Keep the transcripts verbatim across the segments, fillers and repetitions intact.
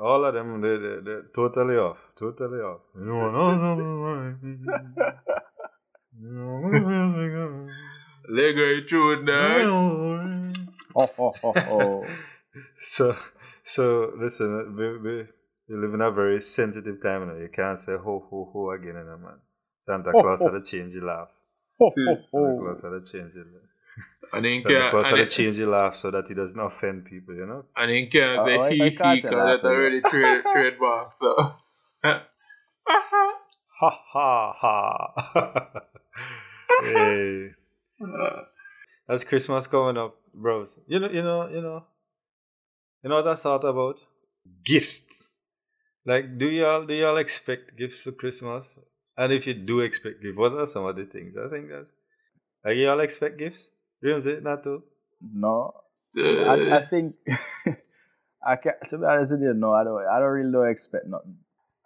all of them, they, they, they're totally off. Totally off. You know something? You know Lego, it would not. Oh, oh, oh, oh. So, so listen, we, we, we live in a very sensitive time now. You can't say ho, ho, ho again, you know, man. Santa Claus had to change the laugh. Santa Claus had to change the laugh. And then Santa Claus had to change the laugh so that he doesn't offend people, you know. And then can't be oh, he, I can't he, because that's already trade, trademark, so. Ha, ha, ha. Hey. That's Christmas coming up, bros. You know, you know, you know. You know what I thought about? Gifts. Like, do y'all do y'all expect gifts for Christmas? And if you do expect gifts, what are some of the things? I think that like y'all expect gifts? You know what I'm saying? Not too? No. Uh. I, I think I can't to be honest with you, no, I don't I don't really don't expect nothing.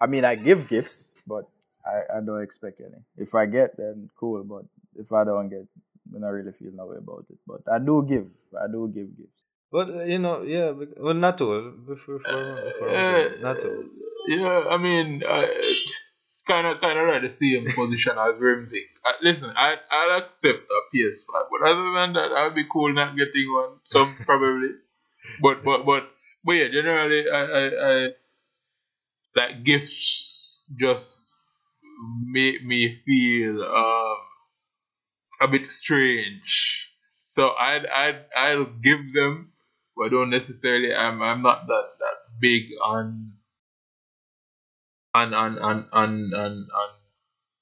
I mean I give gifts, but I, I don't expect any. If I get then cool, but if I don't get then I really feel no way about it. But I do give. I do give gifts. But, you know, yeah, well, not all. Before, before, before, uh, not all. Yeah, I mean, uh, it's kind of kind of like the same position as Ramsey. Uh, listen, I, I'll accept a P S five, but other than that, I'll be cool not getting one. Some probably. But, but, but, but yeah, generally, I, I, I like, gifts just make me feel um, a bit strange. So I'd, I'd, I'll give them. But I don't necessarily. I'm. I'm not that, that big on on, on, on, on, on on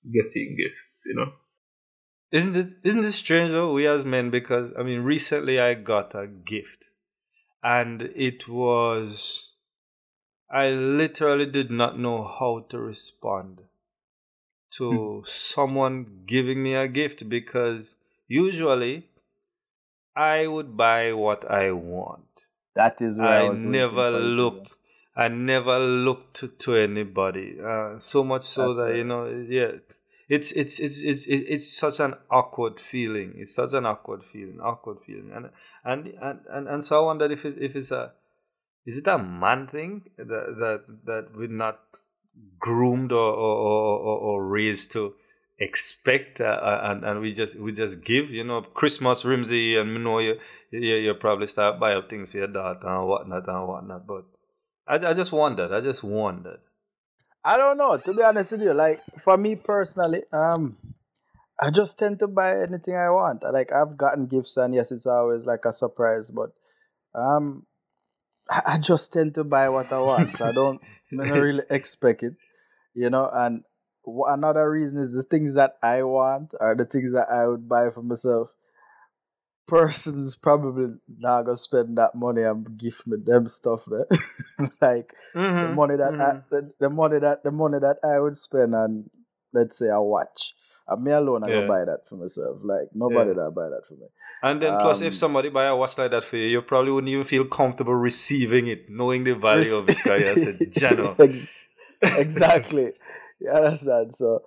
getting gifts. You know. Isn't it? Isn't it strange though? We as men, because I mean, recently I got a gift, and it was. I literally did not know how to respond to someone giving me a gift because usually. I would buy what I want. That is where I, I was never looked. I never looked to, to anybody. Uh, so much so That's that right. you know, yeah, it's it's it's it's it's such an awkward feeling. It's such an awkward feeling, awkward feeling, and and and and, and so I wondered if it, if it's a is it a man thing that that that we're not groomed or or, or, or raised to. Expect uh, and and we just we just give, you know, Christmas, Rimsey, and you know you you you probably start buying things for your daughter and whatnot and whatnot. But I I just wondered, I just wondered. I don't know. To be honest with you, like for me personally, um, I just tend to buy anything I want. Like I've gotten gifts, and yes, it's always like a surprise, but um, I, I just tend to buy what I want, so I don't, I don't really expect it, you know, and. Another reason is the things that I want are the things that I would buy for myself. Persons probably not gonna spend that money and gift me them stuff there. Like mm-hmm, the money that mm-hmm. I, the, the money that the money that I would spend on, let's say, a watch. And me alone, I'm yeah. gonna buy that for myself. Like nobody yeah. that buy that for me. And then um, plus, if somebody buy a watch like that for you, you probably wouldn't even feel comfortable receiving it, knowing the value of it. Because I said, exactly. You understand? So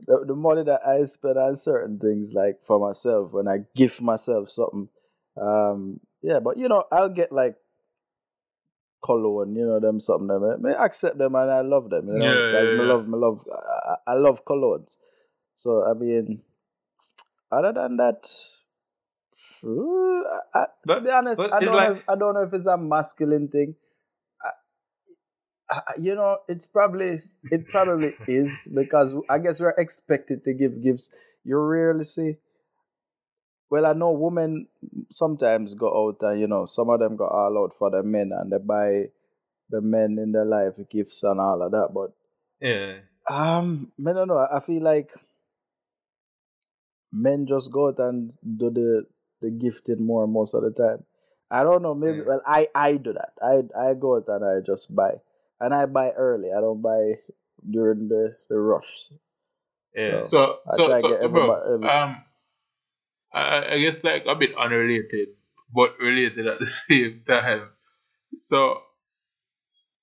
the, the money that I spend on certain things, like for myself, when I gift myself something, um, yeah, but you know, I'll get like cologne, you know, them something. Them, I accept them and I love them, you know, because yeah, yeah, yeah. I love, I love, I, I love colognes. So I mean, other than that, I, but, to be honest, I don't, like... know if, I don't know if it's a masculine thing. You know, it's probably, it probably is because I guess we're expected to give gifts. You rarely see, well, I know women sometimes go out and, you know, some of them go all out for the men and they buy the men in their life gifts and all of that. But, yeah. um, I don't know. I feel like men just go out and do the, the gifting more most of the time. I don't know. Maybe, yeah. well, I, I do that. I, I go out and I just buy. And I buy early. I don't buy during the, the rush. Yeah. So, so I so, try so, to get everybody. Bro, every... Um, I, I guess like a bit unrelated, but related at the same time. So,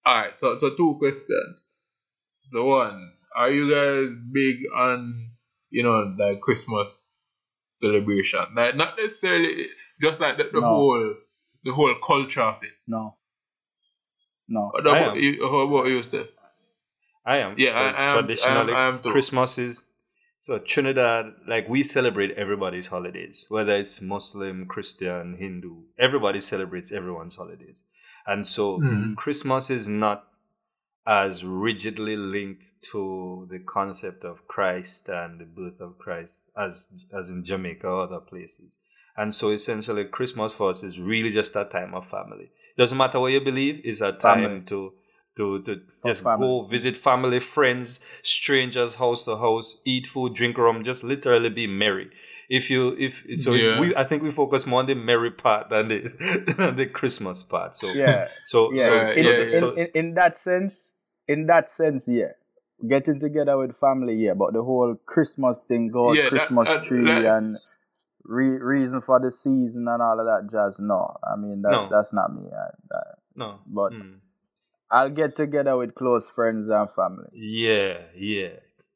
all right. So, so two questions. So one, are you guys big on, you know, like Christmas celebration? Like not necessarily just like the, the no. whole the whole culture of it. No. No. What about you, about you, Steph? I am. Yeah, so I, I am. Traditionally, I am, I am Christmas is. So Trinidad, like, we celebrate everybody's holidays, whether it's Muslim, Christian, Hindu. Everybody celebrates everyone's holidays. And so mm. Christmas is not as rigidly linked to the concept of Christ and the birth of Christ as as in Jamaica or other places. And so essentially Christmas for us is really just a time of family. Doesn't matter what you believe, it's a time family. to... To, to just family. Go visit family, friends, strangers, house to house, eat food, drink rum, just literally be merry. If you, if so, yeah. if we, I think we focus more on the merry part than the than the Christmas part. So yeah, so yeah, so, in, so, in, so, in, in that sense, in that sense, yeah, getting together with family, yeah, but the whole Christmas thing, go yeah, Christmas that, tree that, and re- reason for the season and all of that jazz. No, I mean that no. that's not me. I, that, no, but. Mm. I'll get together with close friends and family. Yeah, yeah,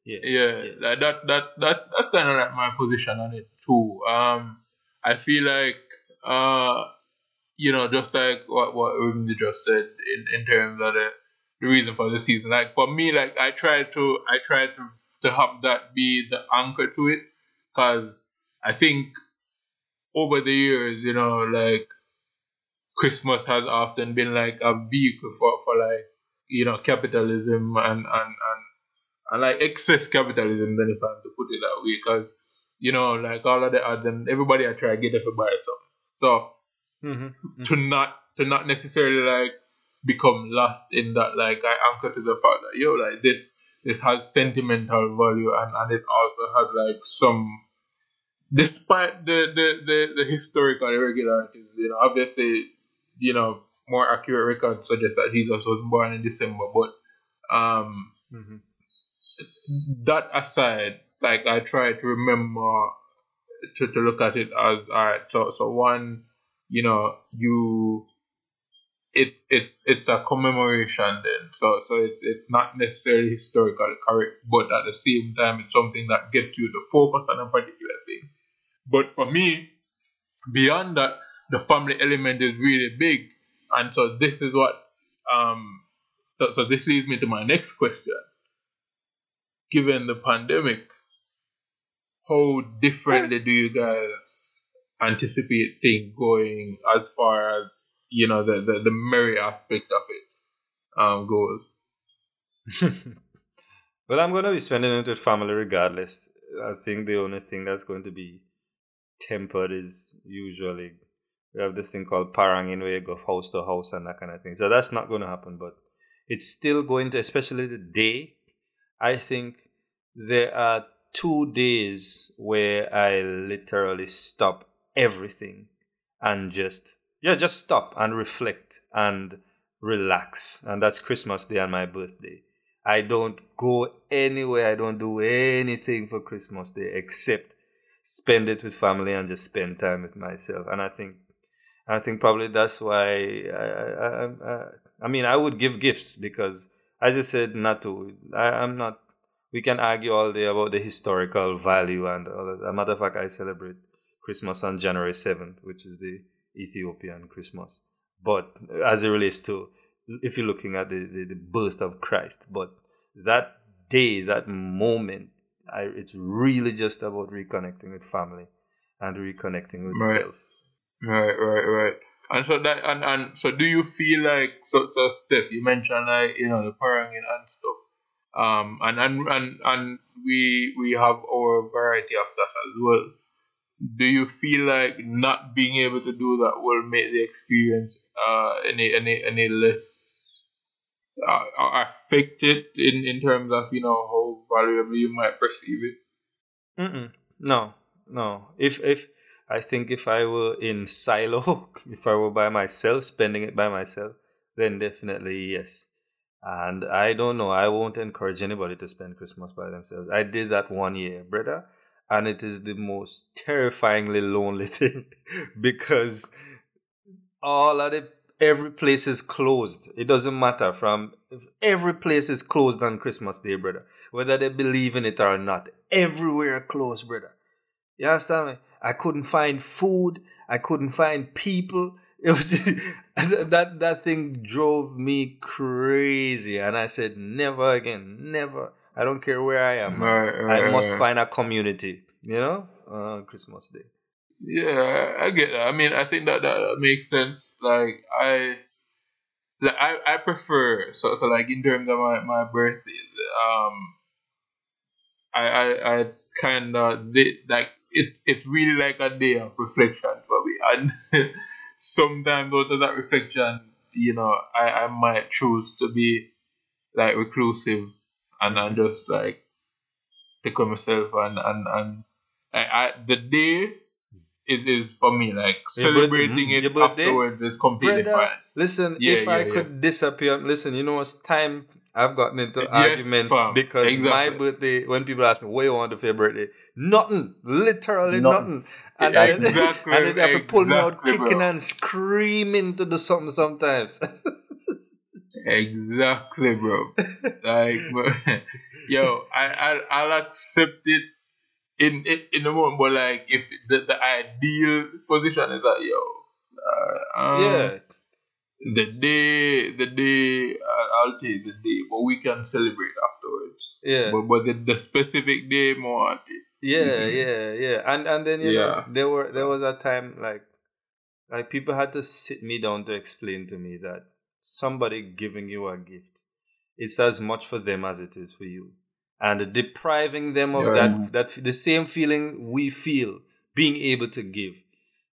yeah, yeah. yeah. That, that, that, that's kind of like my position on it too. Um, I feel like, uh, you know, just like what what Wimsy just said in, in terms of the, the reason for the season. Like for me, like I try to I try to to have that be the anchor to it, because I think over the years, you know, like. Christmas has often been like a vehicle for, for like, you know, capitalism and, and, and, and like excess capitalism, then if I have to put it that way, because, you know, like all of the other, everybody I try to get everybody something. So mm-hmm. to not, to not necessarily like become lost in that, like I anchor to the fact that, yo, like this, this has sentimental value and, and it also has like some, despite the, the, the, the historical irregularities, you know, obviously, you know, more accurate records suggest that Jesus was born in December, but um, mm-hmm. that aside, like I try to remember to, to look at it as all right. So, so one, you know, you it it it's a commemoration then. So so it, it's not necessarily historically correct, but at the same time, it's something that gets you to focus on a particular thing. But for me, beyond that. The family element is really big, and so this is what. Um, so, so this leads me to my next question. Given the pandemic, how differently do you guys anticipate things going as far as you know the the, the merry aspect of it um, goes? Well, I'm going to be spending it with family regardless. I think the only thing that's going to be tempered is usually. We have this thing called paranging where you go house to house and that kind of thing. So that's not going to happen, but it's still going to, especially the day. I think there are two days where I literally stop everything and just, yeah, just stop and reflect and relax. And that's Christmas Day and my birthday. I don't go anywhere. I don't do anything for Christmas Day except spend it with family and just spend time with myself. And I think, I think probably that's why, I, I, I, I mean, I would give gifts because, as I said, not to, I, I'm not, we can argue all day about the historical value and all that. As a matter of fact, I celebrate Christmas on January seventh, which is the Ethiopian Christmas. But as it relates to, if you're looking at the, the, the birth of Christ, but that day, that moment, I, it's really just about reconnecting with family and reconnecting with right. self. Right, right, right. And so that, and, and so, do you feel like so, so Steph? You mentioned like you know the paranging and stuff. Um, and and and and we we have our variety of that as well. Do you feel like not being able to do that will make the experience uh any any any less uh, affected in in terms of you know how valuable you might perceive it? Mm-mm. No, no. If if. I think if I were in silo, if I were by myself, spending it by myself, then definitely yes. And I don't know, I won't encourage anybody to spend Christmas by themselves. I did that one year, brother, and it is the most terrifyingly lonely thing because all of the, every place is closed. It doesn't matter from, every place is closed on Christmas Day, brother, whether they believe in it or not. Everywhere closed, brother. You understand me? I couldn't find food. I couldn't find people. It was that that thing drove me crazy, and I said, never again, never. I don't care where I am. Right, right, I must right. find a community, you know, on Christmas Day. Yeah, I get that. I mean, I think that that, that makes sense. Like I, like I, I prefer so so like in terms of my my birthday, um, I I I kind of did like it. It's really like a day of reflection for me, and sometimes out of that reflection, you know, I I might choose to be like reclusive. And I just like take on myself and and and I, I the day is is for me like your celebrating birthday, it afterwards is completely Brother, fine. Listen, yeah, if yeah, I yeah. could disappear, listen, you know it's time I've gotten into yes, arguments fam, because exactly. my birthday. When people ask me, "What you want for your birthday?" Nothing, literally nothing. nothing. And yes, I exactly, and they have to pull exactly, me out kicking bro. and screaming to do something sometimes. Exactly, bro. Like, but, yo, I, I, I'll accept it in, in in the moment, but like, if the, the ideal position is that, yo, uh, um, yeah, the day, the day, I'll take the day, but we can celebrate afterwards. Yeah, but but the, the specific day, more I'll take. Yeah, yeah, yeah, and and then you yeah. know, there were there was a time like, like people had to sit me down to explain to me that. Somebody giving you a gift, it's as much for them as it is for you, and depriving them of yeah. that that the same feeling we feel being able to give,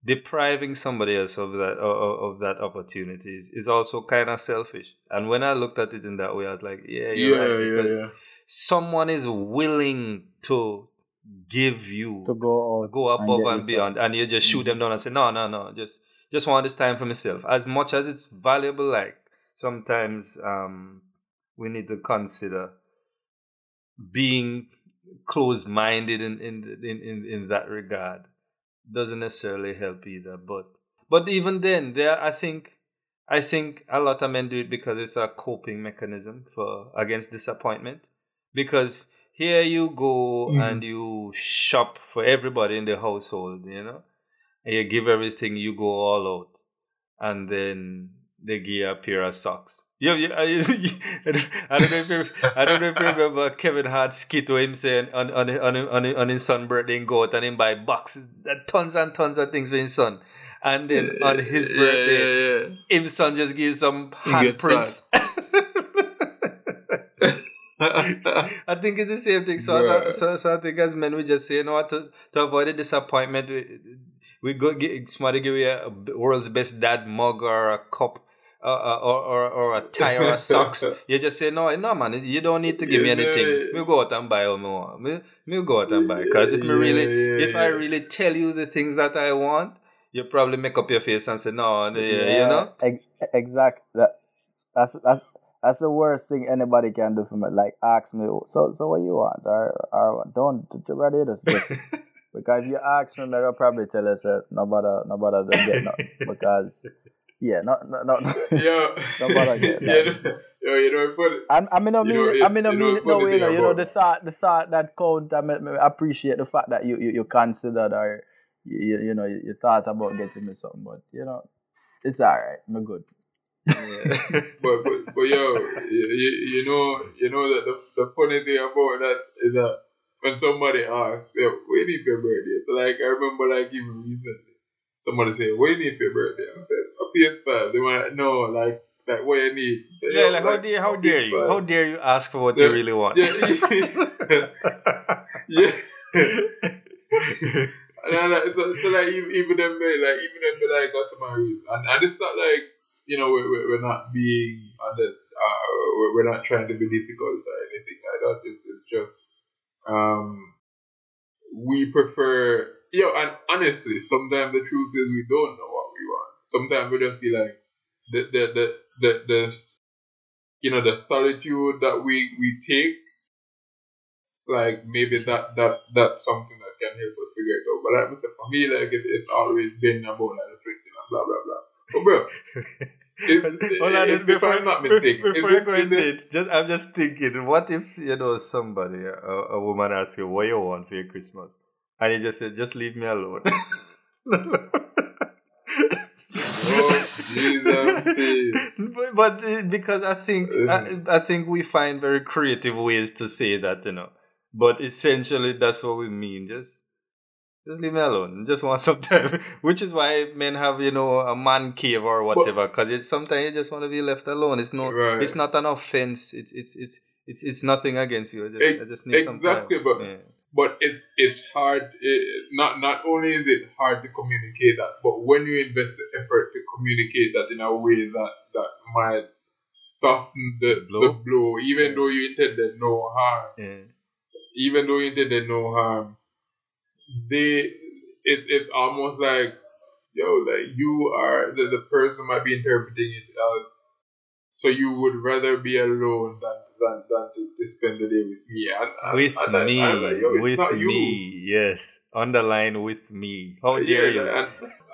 depriving somebody else of that of, of that opportunity is, is also kind of selfish. And when I looked at it in that way, I was like, yeah, you're yeah, right, yeah, yeah. Someone is willing to give you to go out, go above and, and beyond, and you just shoot them down and say, no, no, no, just. Just want this time for myself. As much as it's valuable, like sometimes um, we need to consider being closed-minded in in, in, in in that regard. Doesn't necessarily help either. But but even then, there I think I think a lot of men do it because it's a coping mechanism for against disappointment. Because here you go mm. and you shop for everybody in the household, you know. You give everything, you go all out, and then they give you a pair of socks. You, you, you, you, I don't know if you, I don't know if you remember Kevin Hart's skit where him saying on on on on, on his son's birthday, he go out and him buy boxes, tons and tons of things for his son, and then on his birthday, yeah, yeah, yeah. his son just gives some handprints. I think it's the same thing. So, yeah. I, so, so I think as men, we just say, you know what, to, to avoid the disappointment. We, We go get somebody give you a world's best dad mug or a cup uh, or, or or a tie or a socks. You just say, no, no, man, you don't need to give yeah, me anything. Yeah, yeah. We'll go out and buy what I want. We'll, we'll go out and buy. Because if, yeah, really, yeah, if yeah. I really tell you the things that I want, you'll probably make up your face and say, no, yeah, yeah, you know? Ex- exactly. That, that's, that's, that's the worst thing anybody can do for me. Like, ask me, so so what you want? Or, or don't, rather do this. Because if you ask me, they'll probably tell us that nobody, nobody don't get nothing. Because, yeah, not, not, not yo, nobody get nothing. Yeah, yo, you know, put it. I, I mean, I mean, you know, I mean, I mean, no way, you know, you know, the thought, the thought that counts. I mean, I appreciate the fact that you, you, you considered or, you, you know, you, you thought about getting me something, but you know, it's all right. I'm good. Yeah. but, but, but yo, you, you know, you know that the, the funny thing about that is that. When somebody asks, yeah, when is your birthday? So like, I remember like even recently, somebody said, when is your birthday? I said, a P S five. They were like, no, like, like what you need. So, yeah, yeah, like, how, like, dare, how dare you? How dare you ask for what yeah. you really want? Yeah. yeah. and I, like, so, so like, even, even them, like, even them, like, got some reason. And, and it's not like, you know, we're, we're not being, under, uh, we're not trying to be difficult or anything like that. It's, it's just, Um, we prefer, yo, and honestly, sometimes the truth is we don't know what we want. Sometimes we just be like, the, the, the, the, the you know, the solitude that we, we take, like, maybe that, that, that's something that can help us figure it out. But like I said, for me, like, it, it's always been about, like, drinking and blah, blah, blah. But bro, it's, Hold on, it's, before, if I'm not mistaken, before you go into it, just I'm just thinking, what if you know somebody, a, a woman, asks you what you want for your Christmas, and you just said, just leave me alone. no. but, but because I think I, I think we find very creative ways to say that, you know. But essentially, that's what we mean. Just, just leave me alone. Just want some time, which is why men have, you know, a man cave or whatever. Because it's sometimes you just want to be left alone. It's no, right. It's not an offense. It's it's it's it's it's nothing against you. I just, it, I just need exactly, some time. But, yeah. But it, it's hard, it, not not only is it hard to communicate that, but when you invest the effort to communicate that in a way that, that might soften the blow, the blow even yeah. though you intended no harm, yeah. even though you intended no harm, they it, it's almost like, yo, like you are, the, the person might be interpreting it as, so you would rather be alone than Than, than to, to spend the day with me. And, and, with and I, me. I like, yo, with me. Yes. Underline with me. How dare yeah, you? And,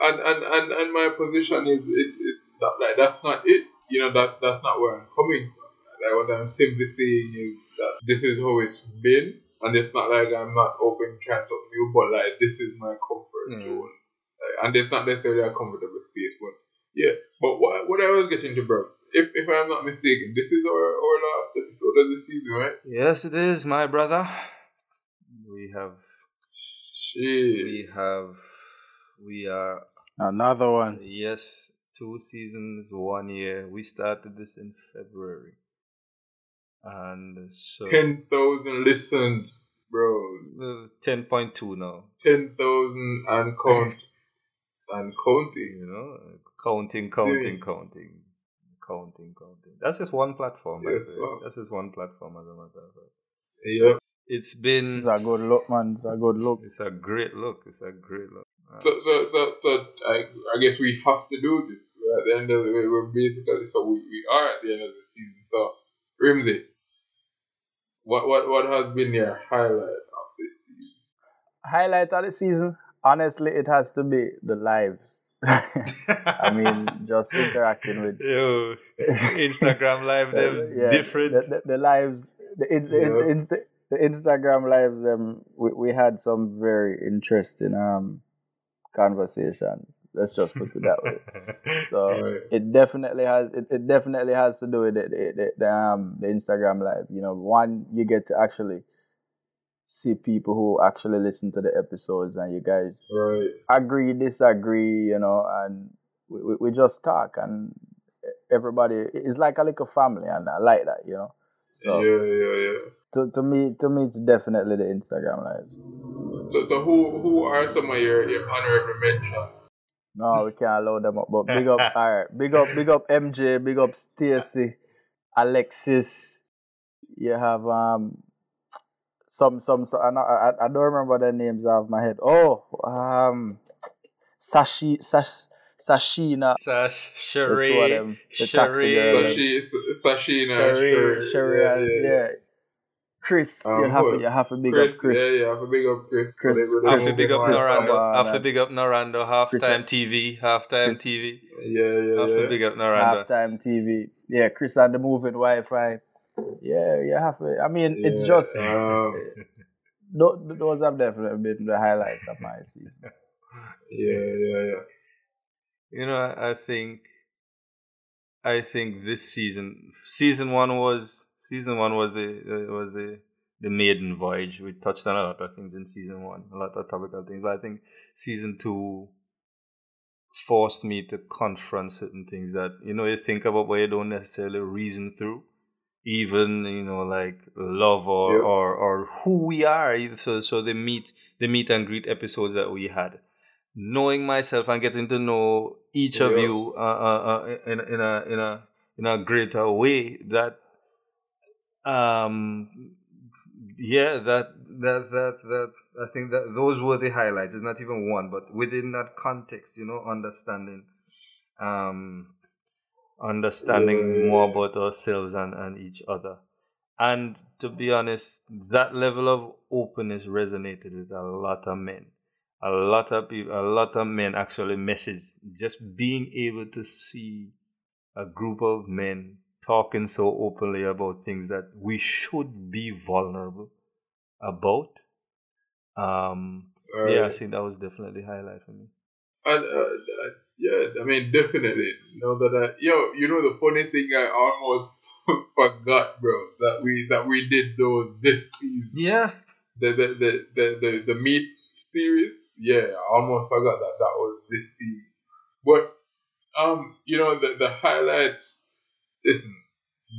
and, and, and, and my position is, it, it, that, like, that's not it. You know, that that's not where I'm coming from. Like, what I'm simply saying is that this is how it's been. And it's not like I'm not open trying something new, but like, this is my comfort mm. zone. Like, and it's not necessarily a comfortable space. But yeah. But what, what I was getting to, bro. If if I'm not mistaken, this is our, our last episode of the season, right? Yes, it is, my brother. We have... Shit. We have... We are... Another one. Yes, two seasons, one year. We started this in February. And so... ten thousand listens, bro. ten point two now. ten thousand and count. And counting, you know? Counting, counting, yeah. counting. Counting, counting. That's just one platform. Yes, so. That's just one platform, as a matter of fact. Yep. It's been. It's a good look, man. It's a good look. It's a great look. It's a great look. Right. So, so, so, so I, I guess we have to do this. We're at the end of the we're basically so we, we are at the end of the season. So, Rimzy, what what what has been your highlight of this season? Highlight of the season. Honestly, it has to be the lives. I mean, just interacting with... Yo, Instagram live, them yeah, different. The, the, the lives, the, the, yeah. insta, the Instagram lives, um, we, we had some very interesting um conversations. Let's just put it that way. So yeah. it definitely has it, it definitely has to do with the, the, the, the, um, the Instagram live. You know, one, you get to actually... see people who actually listen to the episodes, and you guys right. agree, disagree, you know, and we, we, we just talk, and everybody is like a little family, and I like that, you know. So yeah, yeah, yeah. To to me, to me, it's definitely the Instagram lives. So, so who who are some of your your honorable mentions? No, we can't allow them up. But big up, all right, big up, big up, M J, big up, Stacy, Alexis. You have um. Some, some, some I, I, I don't remember their names out of my head. Oh, um, Sashi, Sash, Sashina. Sash, Sheree, Sheree, Sashina, Sheree, yeah. Chris, um, you, have a, you have to big Chris, up Chris. Yeah, you have to big up Chris. Chris, Chris, Chris have to big up Norando. Have to big up Norando. Halftime T V. Halftime T V. Yeah, yeah, yeah. Have to big up Norando. Halftime T V. Yeah, Chris and the moving Wi-Fi. Yeah, you have to. I mean, yeah. it's just um, those have definitely been the highlights of my season. Yeah, yeah, yeah. You know, I think, I think this season, season one was season one was a was a the maiden voyage. We touched on a lot of things in season one, a lot of topical things. But I think season two forced me to confront certain things that, you know, you think about but you don't necessarily reason through. Even, you know, like love or, yep. or, or who we are. So, so the meet, the meet and greet episodes that we had, knowing myself and getting to know each yep. of you uh, uh, uh, in, in a in a in a greater way. That, um, yeah, that that that that I think that those were the highlights. It's not even one, but within that context, you know, understanding, um. understanding yeah. more about ourselves and, and each other. And to be honest, that level of openness resonated with a lot of men. A lot of people, a lot of men actually messaged just being able to see a group of men talking so openly about things that we should be vulnerable about. Um, right. Yeah, I think that was definitely a highlight for me. And, uh, Yeah, I mean, definitely. Now that I, yo, you know the funny thing, I almost forgot, bro, that we that we did those this season. Yeah. The the the the the, the meat series. Yeah, I almost forgot that that was this season. But um, you know the the highlights. Listen,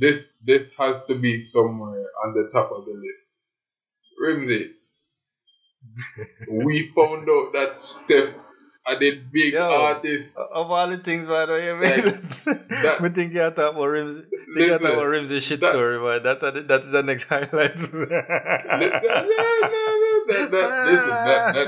this this has to be somewhere on the top of the list. Rimsey, we found out that Steph. I did big Yo, artists. Of all the things, by the way, like, that, we think you have to have a Rimsey, think you have to have a Rimsey shit that, story, but that, that, that is the next highlight. That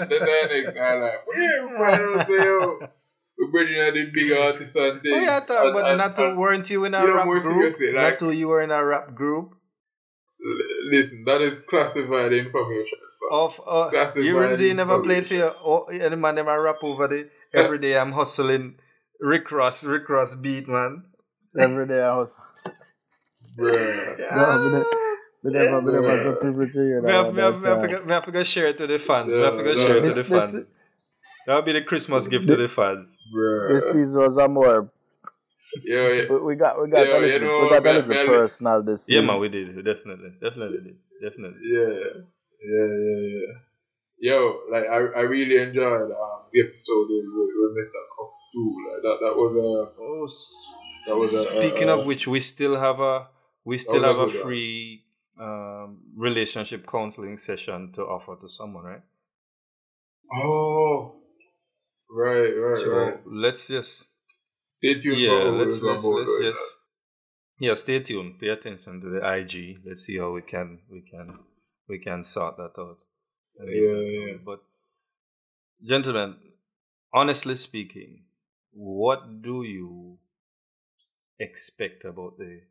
the next highlight. Yeah, we're bringing out the big artists and things. Oh, yeah, I thought, and, but and, not to weren't you in a you rap group? Like, not to you were in a rap group? L- listen, that is classified information. Of uh, you Rimsey never played for you. Oh, any man never rap over the every day. I'm hustling Rick Ross, Rick Ross beat man. Every day I hustle. Bruh. Yeah. No, but never, but never so privileged to you. Me have, me have, me have, me have to share it to the fans. Yeah, me have to share it to the fans. This, that'll be the Christmas gift the, to the fans. Bruh. This season was a more. Yeah, yeah. We, we got, we got, yeah, a little, you know, we got man, a little man, personal this season. Yeah, man, we did, we definitely, definitely did, definitely. Yeah. Yeah, yeah, yeah. Yo, like I, I really enjoyed um, the episode with, with Mister Cop too. Like that, that was a. Oh, that was speaking a, a, of which, we still have a we still have a free um, relationship counseling session to offer to someone, right? Oh, right, right, so right. Let's just stay tuned. Yeah, let's let's, let's just that. yeah stay tuned. Pay attention to the I G. Let's see how we can we can. We can sort that out. Yeah, yeah, yeah. But, gentlemen, honestly speaking, what do you expect about the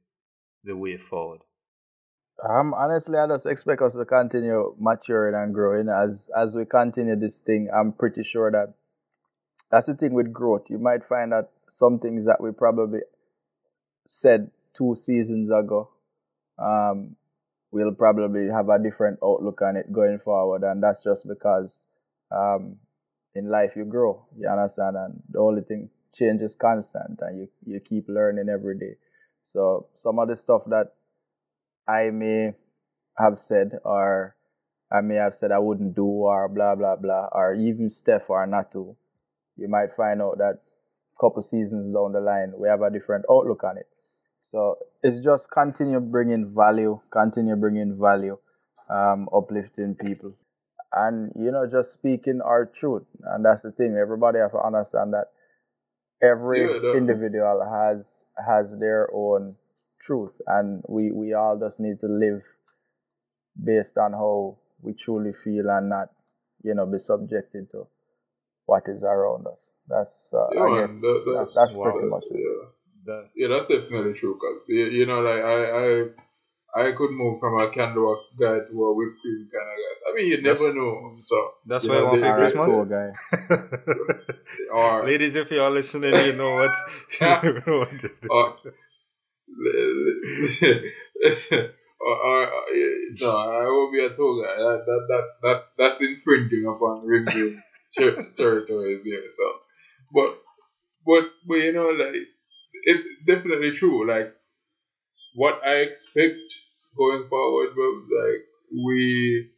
the way forward? Um, honestly, I just expect us to continue maturing and growing. As as we continue this thing, I'm pretty sure that that's the thing with growth. You might find that some things that we probably said two seasons ago, um, we'll probably have a different outlook on it going forward. And that's just because um, in life you grow, you understand? And the only thing changes constant and you, you keep learning every day. So some of the stuff that I may have said or I may have said I wouldn't do or blah, blah, blah, or even Steph or Natu, you might find out that a couple seasons down the line, we have a different outlook on it. So it's just continue bringing value, continue bringing value, um, uplifting people. And, you know, just speaking our truth. And that's the thing. Everybody have to understand that every yeah, that, individual has has their own truth. And we, we all just need to live based on how we truly feel and not, you know, be subjected to what is around us. That's, uh, yeah, I guess, that, that, that's, that's wow, pretty much it. Yeah. That. Yeah, that's definitely true, cause you, you know, like I, I, I could move from a candle wax guy to a whipped cream kind of guy. I mean, you that's, never know. So that's why I want for Christmas, cool guy. Or, ladies, if you are listening, you know what. You know what to do. Or, or, or, no, I won't be a tour guy. That, that, that, that that's infringing upon Rimsey territory there. So, but, but, but you know, like. It's definitely true. Like, what I expect going forward was like we.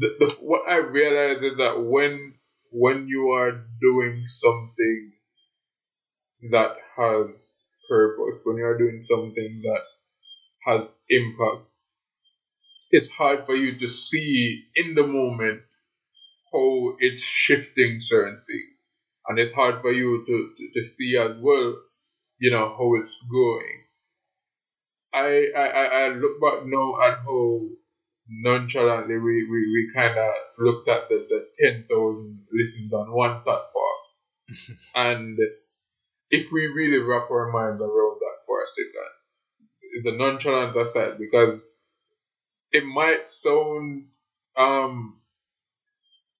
The, the, what I realized is that when when you are doing something that has purpose, when you are doing something that has impact, it's hard for you to see in the moment how it's shifting certain things. And it's hard for you to, to, to see as well, you know, how it's going. I I, I look back now at how nonchalantly we, we, we kind of looked at the, the ten thousand listens on one platform. And if we really wrap our minds around that for a second, the nonchalance aside, because it might sound... um.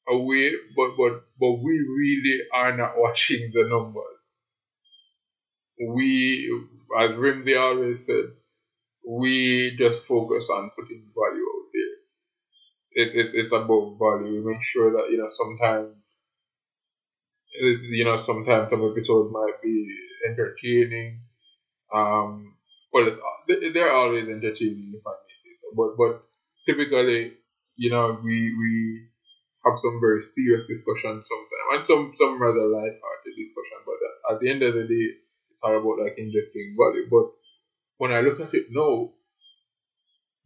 away, but, but but we really are not watching the numbers. We, as Rimsey always said, we just focus on putting value out there. It, it it's about value. We make sure that, you know, sometimes you know, sometimes some episodes might be entertaining. Um, well, it's, they're always entertaining, if I may say so. But but typically, you know, we we have some very serious discussions sometimes, and some some rather light-hearted discussions. But at the end of the day, it's all about like injecting value. But when I look at it now,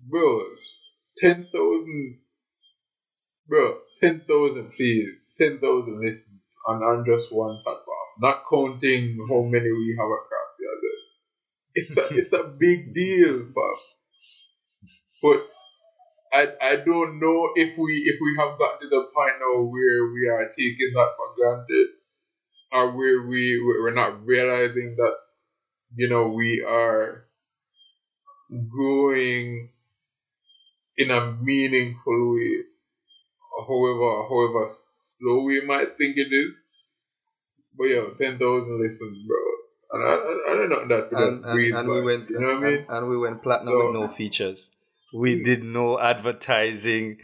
bros, ten thousand, bro, ten thousand views, ten thousand listens on, on just one platform, not counting how many we have across the other. It's a, it's a big deal, but but I I don't know if we if we have got to the point now where we are taking that for granted, or where we we're not realizing that, you know, we are growing in a meaningful way, however however slow we might think it is. But yeah, ten thousand listens, bro. And I, I, I don't know that for and, that and, breed, and but, we went, you know what and, I mean? And we went platinum so, with no features. We did no advertising.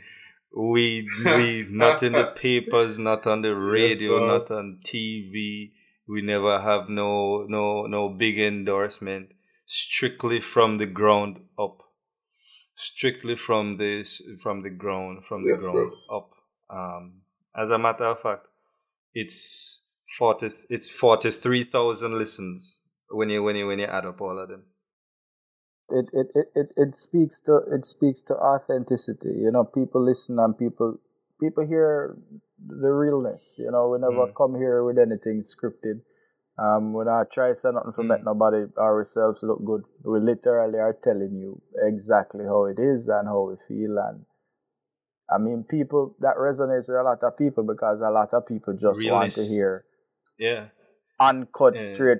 We we not in the papers, not on the radio, yes, not on T V. We never have no no no big endorsement. Strictly from the ground up. Strictly from this from the ground from the yes, ground bro. up. Um, as a matter of fact, it's. Forty, it's forty-three thousand listens when you when you when you add up all of them. It it, it, it it speaks to it speaks to authenticity. You know, people listen and people people hear the realness. You know, we never mm. come here with anything scripted. Um, we not try to say nothing to mm. make nobody ourselves look good. We literally are telling you exactly how it is and how we feel. And I mean, people, that resonates with a lot of people because a lot of people just realness. want to hear. Yeah. Uncut, yeah. straight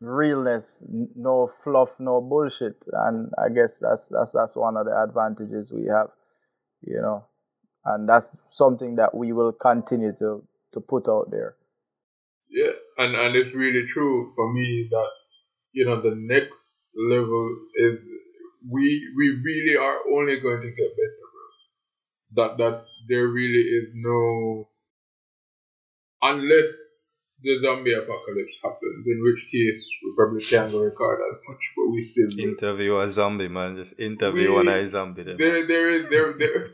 realness, no fluff, no bullshit. And I guess that's that's that's one of the advantages we have, you know. And that's something that we will continue to, to put out there. Yeah, and, and it's really true for me that, you know, the next level is we we really are only going to get better. That that there really is no, unless the zombie apocalypse happens, in which case we probably can't record as much, but we still do. Interview a zombie, man. Just interview we, one zombie. There, there, there is there there.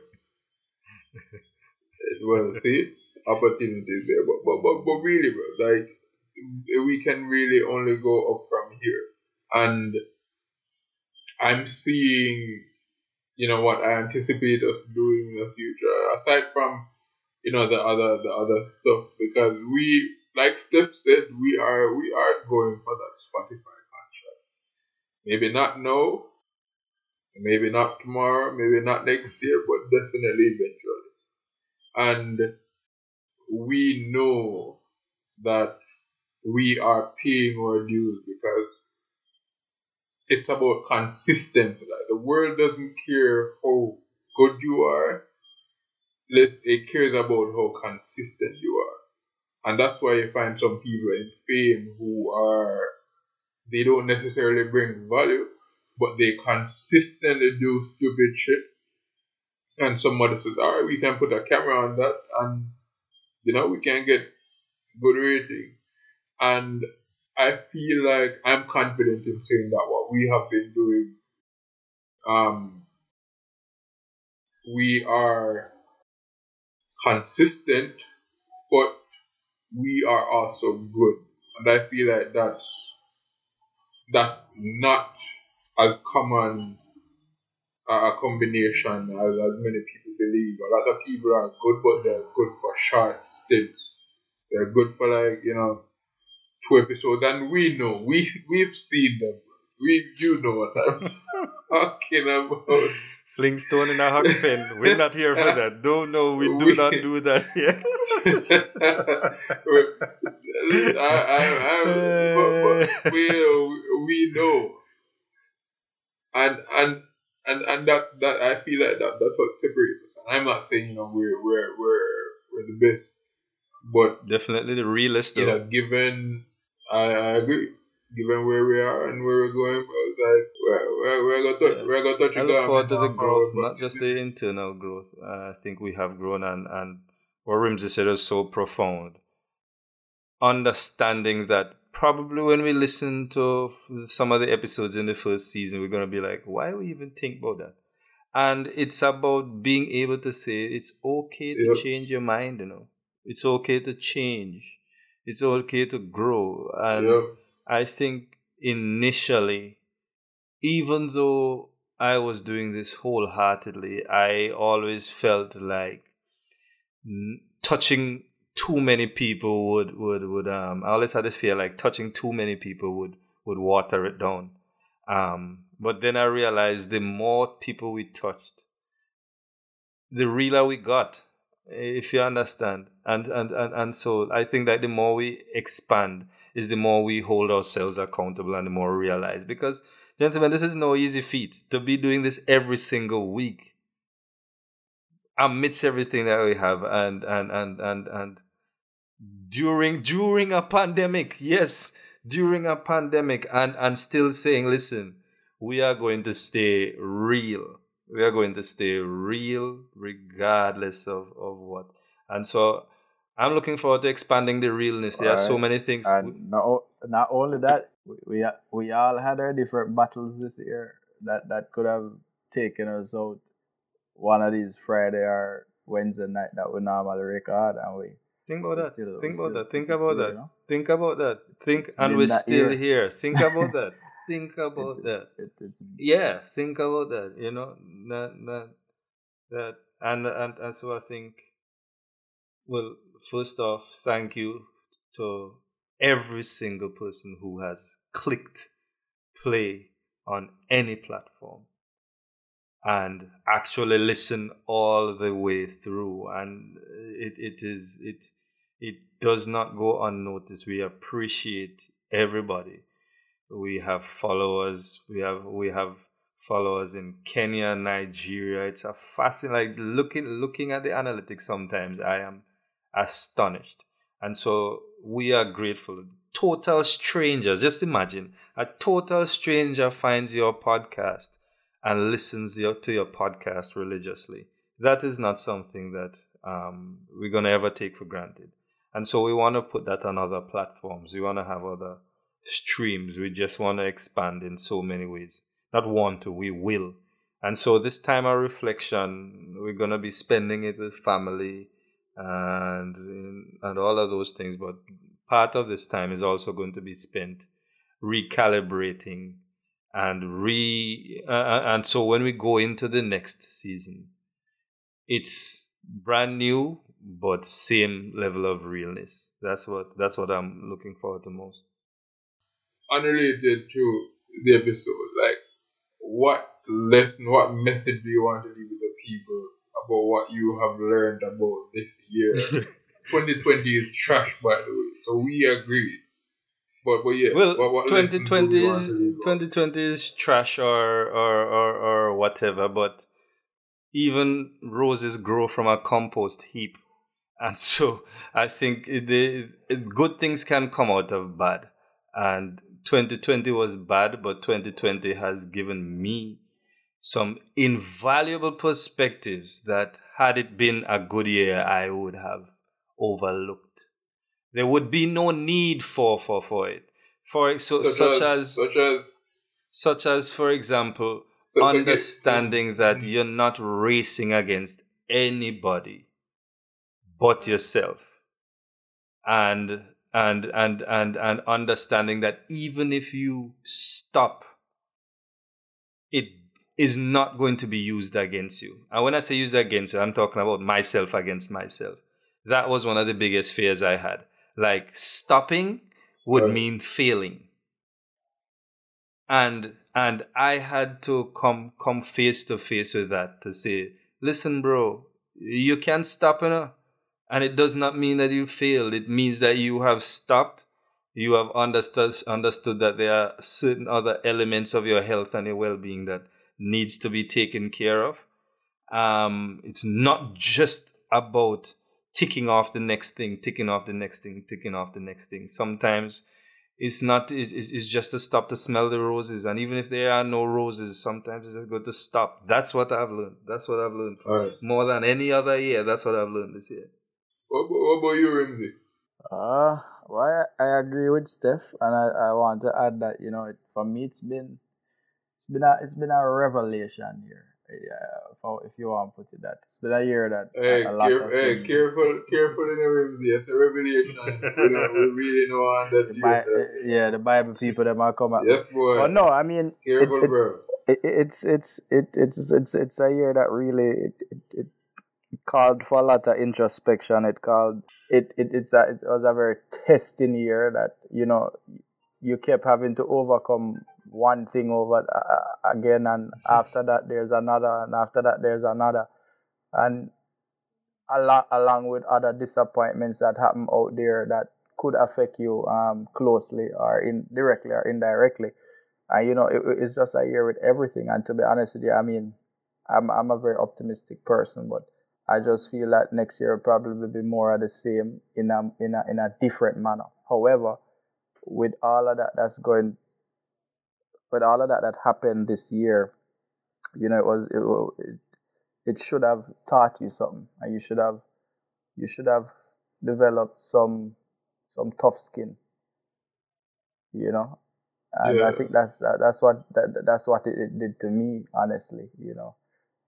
Well, see, opportunities there, but but but, but really, bro, like we can really only go up from here, and I'm seeing, you know, what I anticipate us doing in the future, aside from, you know, the other the other stuff, because we, like Steph said, we are we are going for that Spotify contract. Maybe not now, maybe not tomorrow, maybe not next year, but definitely eventually. And we know that we are paying our dues because it's about consistency. Like, the world doesn't care how good you are. It cares about how consistent you are. And that's why you find some people in fame who are, they don't necessarily bring value, but they consistently do stupid shit. And somebody says, all right, we can put a camera on that and, you know, we can get good rating. And I feel like I'm confident in saying that what we have been doing, um, we are consistent, but we are also good. And I feel like that's, that's not as common a combination as, as many people believe. A lot of people are good, but they're good for short stints. They're good for, like, you know, two episodes, and we know we we've seen them. We you know what I'm talking about. Flingstone in a hog pen. We're not here for that. No, no, we do we, not do that. Yes. I, I, I, but, but we we know, and and and and that, that I feel like that that's what separates us. And I'm not saying, you know, we're we're we're we're the best, but definitely the realest. You know, given. I, I agree. Given where we are and where we're going, like, we're, we're, we're going to touch, we're going to touch. I look forward to the growth, not just the internal growth. Uh, I think we have grown, and, and what Rimzy said is so profound. understanding that probably when we listen to some of the episodes in the first season, we're going to be like, why do we even think about that? And it's about being able to say it's okay to yep. change your mind, you know. It's okay to change. It's okay to grow. And yep. I think initially, even though I was doing this wholeheartedly, I always felt like n- touching too many people would, would, would um, I always had this fear like touching too many people would, would water it down. Um, but then I realized the more people we touched, the realer we got, if you understand. And, and, and, and so I think that the more we expand is the more we hold ourselves accountable and the more we realize. Because, gentlemen, this is no easy feat to be doing this every single week amidst everything that we have and, and, and, and, and during, during a pandemic. Yes. During a pandemic and, and still saying, listen, we are going to stay real. We are going to stay real regardless of, of what. And so I'm looking forward to expanding the realness. There all are right. so many things. And not, not only that, we we all had our different battles this year that, that could have taken us out one of these Friday or Wednesday night that we normally record. And we think about that. Still, think about that. Think about that. You know? Think about that. Think it's and we're still year. Here. Think about that. Think about it, that. It, it, yeah, think about that. You know that that that and and and so I think. Well, first off, thank you to every single person who has clicked play on any platform and actually listened all the way through. And it it is it it does not go unnoticed. We appreciate everybody. We have followers. We have we have followers in Kenya, Nigeria. It's a fascinating. Like looking looking at the analytics, sometimes I am astonished, and so we are grateful. Total strangers, just imagine a total stranger finds your podcast and listens your, to your podcast religiously. That is not something that um, we're gonna ever take for granted, and so we want to put that on other platforms. We want to have other streams. We just want to expand in so many ways. Not want to, we will. And so this time of reflection, we're gonna be spending it with family and and all of those things. But part of this time is also going to be spent recalibrating and re. Uh, and so when we go into the next season, it's brand new but same level of realness. That's what that's what I'm looking forward to most. Unrelated to the episode, like what lesson, what message do you want to leave with the people about what you have learned about this year? twenty twenty is trash, by the way, so we agree. But but yeah, well, what, what twenty twenty is twenty twenty is trash or, or or or whatever. But even roses grow from a compost heap, and so I think the good things can come out of bad. And twenty twenty was bad, but twenty twenty has given me some invaluable perspectives that had it been a good year, I would have overlooked. There would be no need for, for, for it. For so, such, such as, such as, such as, for example, understanding against, that you're not racing against anybody but yourself. And And, and and and understanding that even if you stop, it is not going to be used against you. And when I say used against you, I'm talking about myself against myself. That was one of the biggest fears I had. Like stopping would mean failing. And and I had to come come face to face with that to say, listen, bro, you can't stop enough. And it does not mean that you failed. It means that you have stopped. You have understood understood that there are certain other elements of your health and your well-being that needs to be taken care of. Um, it's not just about ticking off the next thing, ticking off the next thing, ticking off the next thing. Sometimes it's not. It's, it's just to stop to smell the roses. And even if there are no roses, sometimes it's good to stop. That's what I've learned. That's what I've learned. All right. More than any other year, that's what I've learned this year. What about you, Ramsey? Uh, Well, I, I agree with Steph, and I, I want to add that, you know, it, for me, it's been it's been a it's been a revelation year. Yeah, if you want to put it that, it's been a year that hey, a lot care, of hey, things. Careful, careful in the revelation. It's a revelation. We don't really know on that. The Bible, yeah, the Bible people that might come out. Yes, boy. But no, I mean, careful, it, it's, it, it's it's it it's it's it's a year that really it it. it called for a lot of introspection. It called it, it it's a it was a very testing year that, you know, you kept having to overcome one thing over uh, again, and after that there's another, and after that there's another, and a lot along with other disappointments that happen out there that could affect you um closely or indirectly or indirectly, and you know it, it's just a year with everything. And to be honest with you, I mean, I'm I'm a very optimistic person, but I just feel that next year will probably be more of the same in a, in a, in a different manner. However, with all of that that's going, with all of that that happened this year, you know, it was it it should have taught you something, and you should have you should have developed some some tough skin, you know. And yeah. I think that's that, that's what that, that's what it, it did to me, honestly, you know.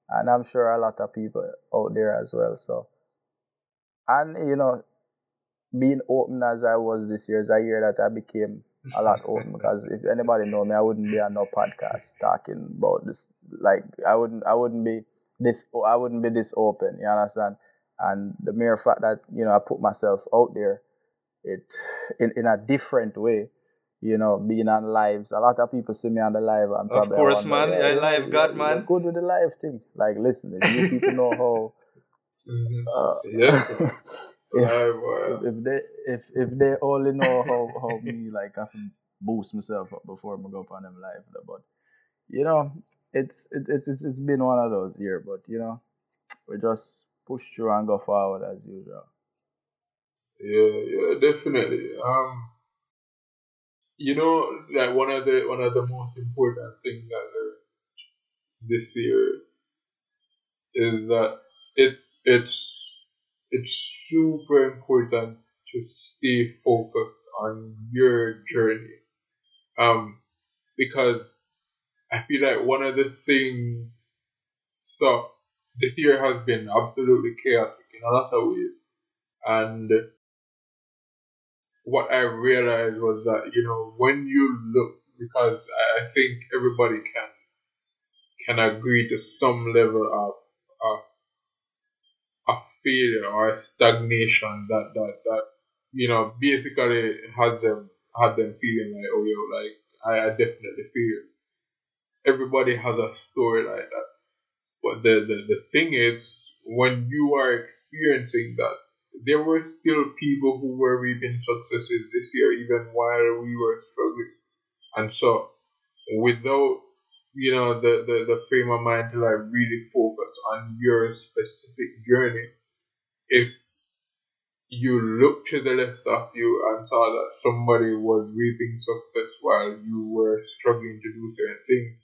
And I'm sure a lot of people out there as well. So, and you know, being open as I was this year is a year that I became a lot open, because if anybody know me, I wouldn't be on no podcast talking about this. Like I wouldn't, I wouldn't be this, I wouldn't be this open. You understand? And the mere fact that, you know, I put myself out there, it in in a different way. You know, being on lives. A lot of people see me on the live. I'm probably of course, man. Yeah, live God, man. Good with the live thing. Like, listen, if you people know how... Mm-hmm. Uh, yeah. if, live, uh, if, if they if if they only know how, how me, like, I can boost myself up before I go up on them live. But, you know, it's, it, it's, it's, it's been one of those years. But, you know, we just push through and go forward as usual. Yeah, yeah, definitely. Um... You know, like one of the one of the most important things I learned this year is that it it's it's super important to stay focused on your journey, um, because I feel like one of the things so this year has been absolutely chaotic in a lot of ways, and what I realized was that, you know, when you look, because I think everybody can can agree to some level of of, of failure or stagnation that, that, that you know basically had them had them feeling like, oh yo, like I, I definitely failed. Everybody has a story like that. But the, the, the thing is, when you are experiencing that, there were still people who were reaping successes this year, even while we were struggling. And so, without, you know, the, the, the frame of mind to like really focus on your specific journey, if you looked to the left of you and saw that somebody was reaping success while you were struggling to do certain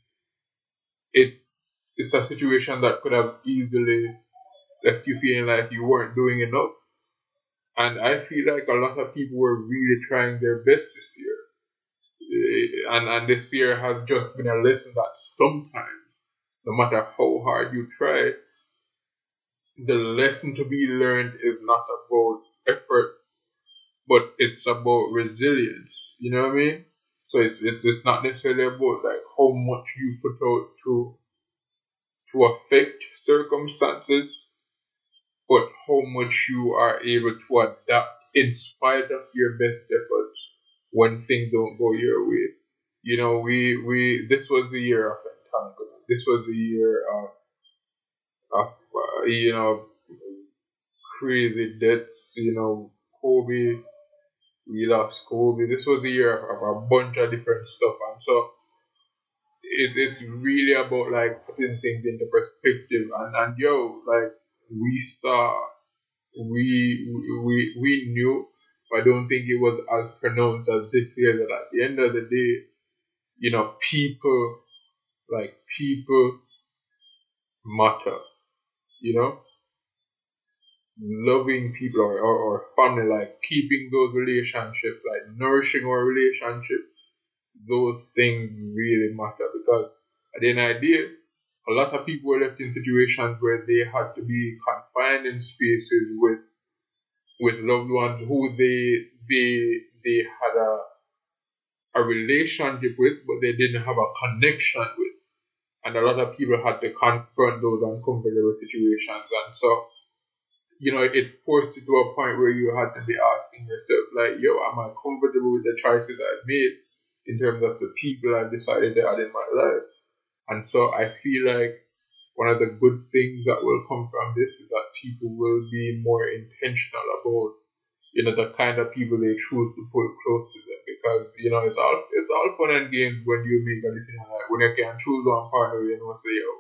things, it, it's a situation that could have easily left you feeling like you weren't doing enough. And I feel like a lot of people were really trying their best this year. And and this year has just been a lesson that sometimes, no matter how hard you try, the lesson to be learned is not about effort, but it's about resilience. You know what I mean? So it's it's, it's not necessarily about like how much you put out to to affect circumstances, but how much you are able to adapt in spite of your best efforts when things don't go your way. You know, we, we this was the year of entanglement. This was the year of, of uh, you know, crazy deaths. You know, Kobe, we lost Kobe. This was the year of, of a bunch of different stuff. And so it, it's really about, like, putting things into perspective. And, and yo, like, We saw, we, we, we knew, but I don't think it was as pronounced as this year, that at the end of the day, you know, people, like, people matter, you know? loving people, or, or, or family, like keeping those relationships, like nourishing our relationships, those things really matter, because at the end of the day, a lot of people were left in situations where they had to be confined in spaces with with loved ones who they they they had a a relationship with, but they didn't have a connection with. And a lot of people had to confront those uncomfortable situations. And so, you know, it forced you to a point where you had to be asking yourself, like, yo, am I comfortable with the choices I've made in terms of the people I've decided to add in my life? And so I feel like one of the good things that will come from this is that people will be more intentional about, you know, the kind of people they choose to pull close to them. Because, you know, it's all it's all fun and games when you make a decision, like when you can choose one partner, you know, say, yo,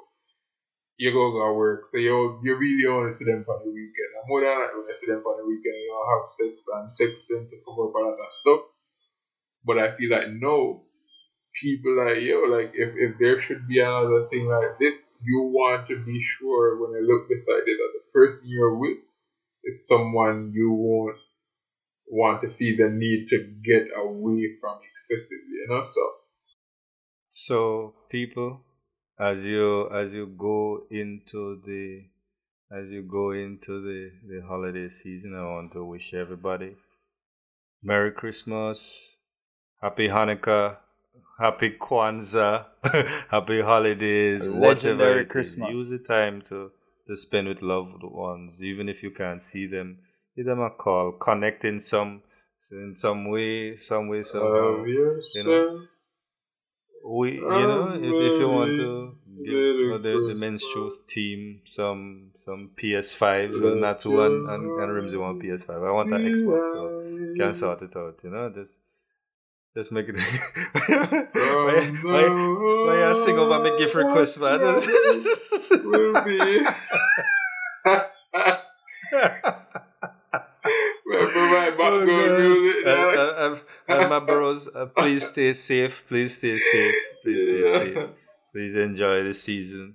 you go go work, say, yo, you really only see them for the weekend. And more than that, when you see them for the weekend, you know, have sex and sex tends to cover up a lot of stuff. But I feel like no, people like, yo, like if, if there should be another thing like this, you want to be sure when you look beside it that the person you're with is someone you won't want to feel the need to get away from excessively, you know. So, so people, as you as you go into the as you go into the, the holiday season, I want to wish everybody Merry Christmas, Happy Hanukkah, Happy Kwanzaa, Happy holidays, whatever it is. Use the time to, to spend with loved ones, even if you can't see them. Give them a call, connect in some in some way, some way, somehow. Uh, yes, you know, we, you I'm know, if, if you want to give you know, the, the men's truth team some some P S fives, well, not one, and and Rimsy want P S five. I want an Xbox, so you can sort it out. You know, just. Just make it. Why, why, why I sing over my gift request, man? Will be. Remember my background music. And, and my bros, uh, please stay safe. Please stay safe. Please stay yeah. safe. Please enjoy the season.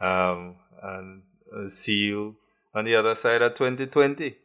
Um, and uh, see you on the other side of twenty twenty.